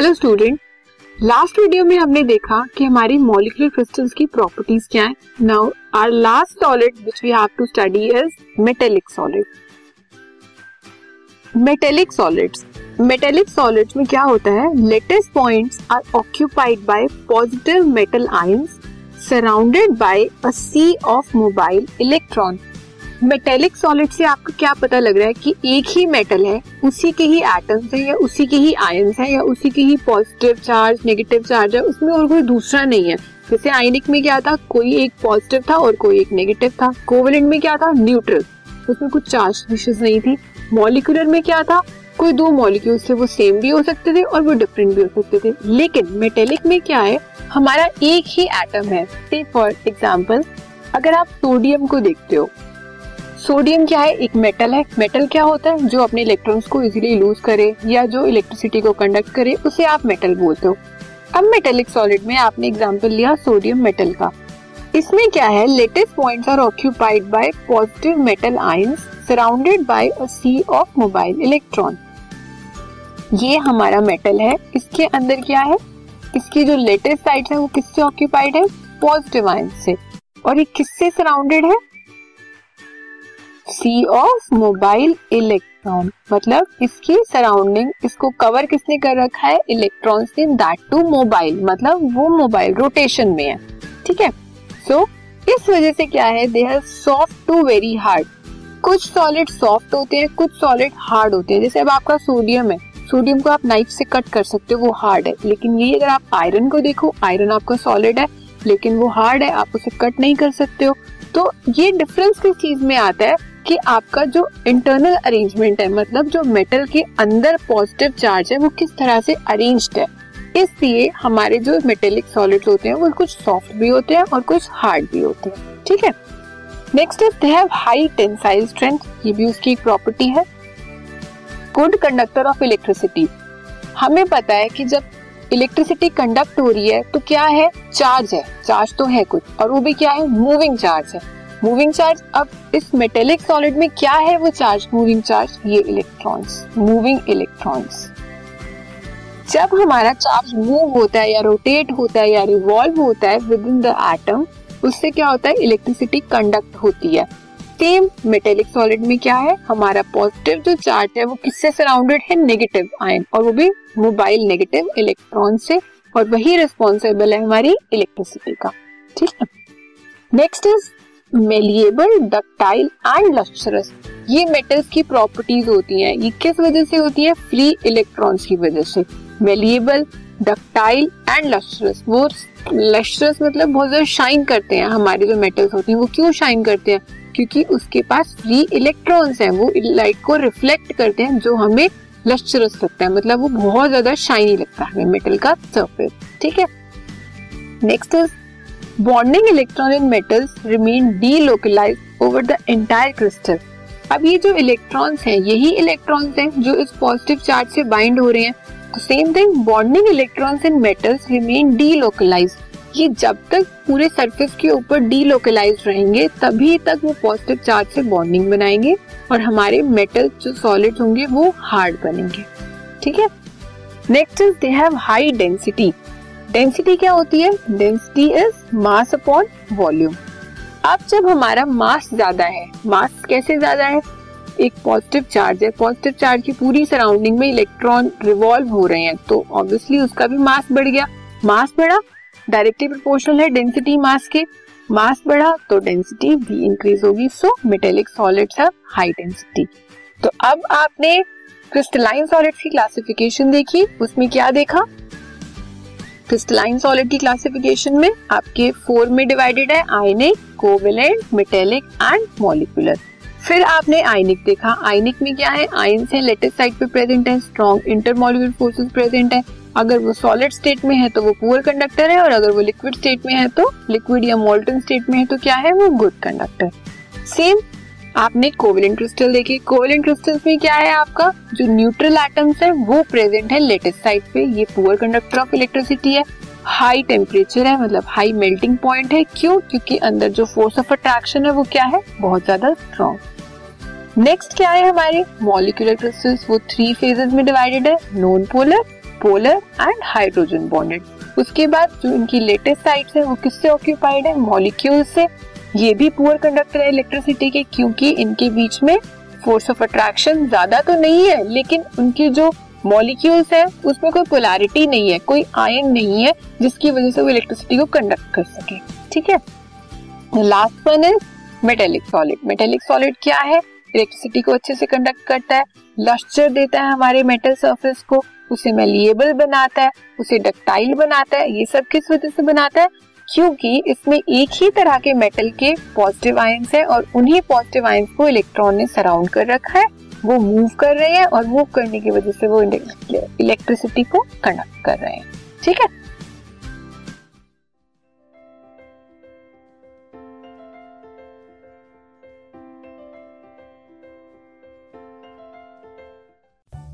Hello student, last video में हमने देखा कि हमारी मॉलिक्यूलर क्रिस्टल्स की प्रॉपर्टीज क्या है। Now our last solid which we have to study is metallic solid. Metallic solids में क्या होता है, lattice points are occupied by positive metal ions surrounded by a sea of mobile electron. Metallic solid से आपको क्या पता लग रहा है कि एक ही मेटल है, उसी के ही एटम्स है या उसी के ही आयंस है या उसी के ही पॉजिटिव चार्ज नेगेटिव चार्ज है, उसमें और कोई दूसरा नहीं है। जैसे आयनिक में क्या था, कोई एक पॉजिटिव था और कोई एक नेगेटिव था। कोवेलेंट में क्या था, न्यूट्रल, उसमें कुछ चार्ज डिशेज नहीं थी। मॉलिक्यूलर में क्या था, कोई दो मॉलिक्यूल्स थे, वो सेम भी हो सकते थे और वो डिफरेंट भी हो सकते थे। लेकिन मेटेलिक में क्या है, हमारा एक ही एटम है। से फॉर एग्जाम्पल अगर आप सोडियम को देखते हो, सोडियम क्या है, एक मेटल है। मेटल क्या होता है, जो अपने इलेक्ट्रॉन्स को इजीली लूज करे या जो इलेक्ट्रिसिटी को कंडक्ट करे, उसे आप मेटल बोलते हो। अब मेटेलिक सॉलिड में आपने एग्जांपल लिया सोडियम मेटल का। इसमें क्या है, lattice points are occupied by positive metal ions surrounded by a sea of mobile electron. ये हमारा मेटल है, इसके अंदर क्या है, इसकी जो लेटेस्ट साइड है वो किससे ऑक्यूपाइड है, पॉजिटिव आयंस से, और ये किससे सराउंडेड है, सी ऑफ मोबाइल इलेक्ट्रॉन। मतलब इसकी सराउंडिंग, इसको कवर किसने कर रखा है, इलेक्ट्रॉन से, दैट टू मोबाइल, मतलब वो मोबाइल रोटेशन में है, ठीक है। सो इस वजह से क्या है, they have soft to very hard. कुछ सॉलिड सॉफ्ट होते हैं, कुछ सॉलिड हार्ड होते हैं। जैसे अब आपका सोडियम है, सोडियम को आप नाइफ से कट कर सकते हो, वो हार्ड है। लेकिन ये अगर आप आयरन को देखो, आयरन आपका सॉलिड है लेकिन वो हार्ड है, आप उसे कट नहीं कर सकते हो। तो ये डिफरेंस किस चीज में आता है कि आपका जो इंटरनल अरेंजमेंट है, मतलब जो मेटल के अंदर पॉजिटिव चार्ज है वो किस तरह से अरेंज्ड है। इसलिए हमारे जो मेटेलिक सॉलिड्स होते हैं वो कुछ सॉफ्ट भी होते हैं और कुछ हार्ड भी होते हैं, ठीक है। Next is they have high tensile strength, ये भी उसकी एक प्रॉपर्टी है। गुड कंडक्टर ऑफ इलेक्ट्रिसिटी, हमें पता है कि जब इलेक्ट्रिसिटी कंडक्ट हो रही है तो क्या है, चार्ज है, चार्ज तो है कुछ, और वो भी क्या है, मूविंग चार्ज है। मूविंग चार्ज, अब इस मेटेलिक सॉलिड में क्या है वो चार्ज, मूविंग चार्ज, ये इलेक्ट्रॉन्स, मूविंग इलेक्ट्रॉन्स। जब हमारा चार्ज मूव होता है या रोटेट होता है या रिवॉल्व होता है विद इन द एटम, उससे क्या होता है, इलेक्ट्रिसिटी कंडक्ट होती है। सेम मेटेलिक सॉलिड में क्या है, हमारा पॉजिटिव जो चार्ज है वो किससे सराउंडेड है, नेगेटिव आयन, और वो भी मोबाइल नेगेटिव इलेक्ट्रॉन से, और वही रिस्पॉन्सिबल है हमारी इलेक्ट्रिसिटी का, ठीक है। Next is malleable, ductile and lustrous. ये मेटल्स की प्रॉपर्टीज होती हैं, ये किस वजह से होती है, फ्री इलेक्ट्रॉन्स की वजह से। मेलिएबल, डक्टाइल एंड लस्ट्रस, वो लस्ट्रस मतलब बहुत ज़्यादा शाइन करते हैं। हमारे जो मेटल्स होते हैं वो क्यों शाइन करते हैं, क्योंकि उसके पास फ्री इलेक्ट्रॉन्स हैं, वो लाइट को रिफ्लेक्ट करते हैं, जो हमें लस्ट्रस लगता है, मतलब वो बहुत ज़्यादा शाइनी लगता है मेटल का सरफेस, ठीक है। Next is bonding electron in metals remain delocalised over the entire crystal. अब ये जो इलेक्ट्रॉन्स हैं, यही इलेक्ट्रॉन्स हैं जो इस पॉजिटिव चार्ज से बाइंड हो रहे हैं। तो same thing, bonding electrons in metals remain delocalised. ये जब तक पूरे सरफेस के ऊपर डीलोकलाइज्ड रहेंगे तभी तक वो पॉजिटिव चार्ज से बॉन्डिंग बनाएंगे और हमारे मेटल जो सॉलिड होंगे वो हार्ड बनेंगे, ठीक है। Next is they have high density. Density क्या होती है, density is mass upon volume. अब जब हमारा मास ज्यादा है, मास कैसे ज्यादा है, एक पॉजिटिव चार्ज है, पॉजिटिव चार्ज की पूरी सराउंडिंग में इलेक्ट्रॉन रिवॉल्व हो रहे हैं, तो ऑब्वियसली उसका भी मास बढ़ गया। मास बढ़ा, डायरेक्टली प्रोपोर्शनल है डेंसिटी मास के, मास बढ़ा तो डेंसिटी भी इंक्रीज होगी। So metallic solids have high density. तो अब आपने क्रिस्टलाइन सॉलिड्स की क्लासिफिकेशन देखी, उसमें क्या देखा, क्रिस्टलाइन सॉलिड की क्लासिफिकेशन में आपके 4 में डिवाइडेड है, ionic, covalent, metallic and molecular. फिर आपने आयनिक देखा, आयनिक में क्या है, आयंस है, लेटेस्ट साइड पे प्रेजेंट है, स्ट्रॉन्ग इंटरमॉलिक्यूलर फोर्सेस प्रेजेंट है। अगर वो सॉलिड स्टेट में है तो वो पुअर कंडक्टर है, और अगर वो लिक्विड स्टेट में है तो लिक्विड या मोल्टन स्टेट में है तो क्या है, वो गुड कंडक्टर। सेम आपने कोवेलेंट क्रिस्टल देखे, कोवेलेंट क्रिस्टल्स में क्या है, आपका जो न्यूट्रल एटम्स है वो प्रेजेंट है लेटेस्ट साइड पे, ये पुअर कंडक्टर ऑफ इलेक्ट्रिसिटी है। हाई टेम्परेचर है, मतलब हाई मेल्टिंग पॉइंट है, क्यों, क्योंकि अंदर जो फोर्स ऑफ अट्रैक्शन है वो क्या है, बहुत ज्यादा स्ट्रॉन्ग। नेक्स्ट क्या है, हमारे मॉलिक्यूलर क्रिस्टल्स, वो 3 फेजेस में डिवाइडेड है, non polar, polar and hydrogen bonded. उसके बाद जो इनकी लेटेस्ट साइट्स है वो किससे ऑक्यूपाइड है, मॉलिक्यूल से। ये भी पुअर कंडक्टर है इलेक्ट्रिसिटी के, क्योंकि इनके बीच में फोर्स ऑफ अट्रैक्शन ज्यादा तो नहीं है, लेकिन उनकी जो मॉलिक्यूल्स है उसमें कोई पोलैरिटी नहीं है, कोई आयन नहीं है जिसकी वजह से वो इलेक्ट्रिसिटी को कंडक्ट कर सके। ठीक है, last one is metallic solid. Metallic solid क्या है, इलेक्ट्रिसिटी को अच्छे से कंडक्ट करता है, लस्टर देता है हमारे मेटल सरफेस को, उसे मेलिएबल बनाता है, उसे डक्टाइल बनाता है। ये सब किस वजह से बनाता है, क्योंकि इसमें एक ही तरह के मेटल के पॉजिटिव आयंस हैं और उन्हीं पॉजिटिव आयंस को इलेक्ट्रॉन ने सराउंड कर रखा है, वो मूव कर रहे हैं और मूव करने की वजह से वो इलेक्ट्रिसिटी को कंडक्ट कर रहे हैं। ठीक है,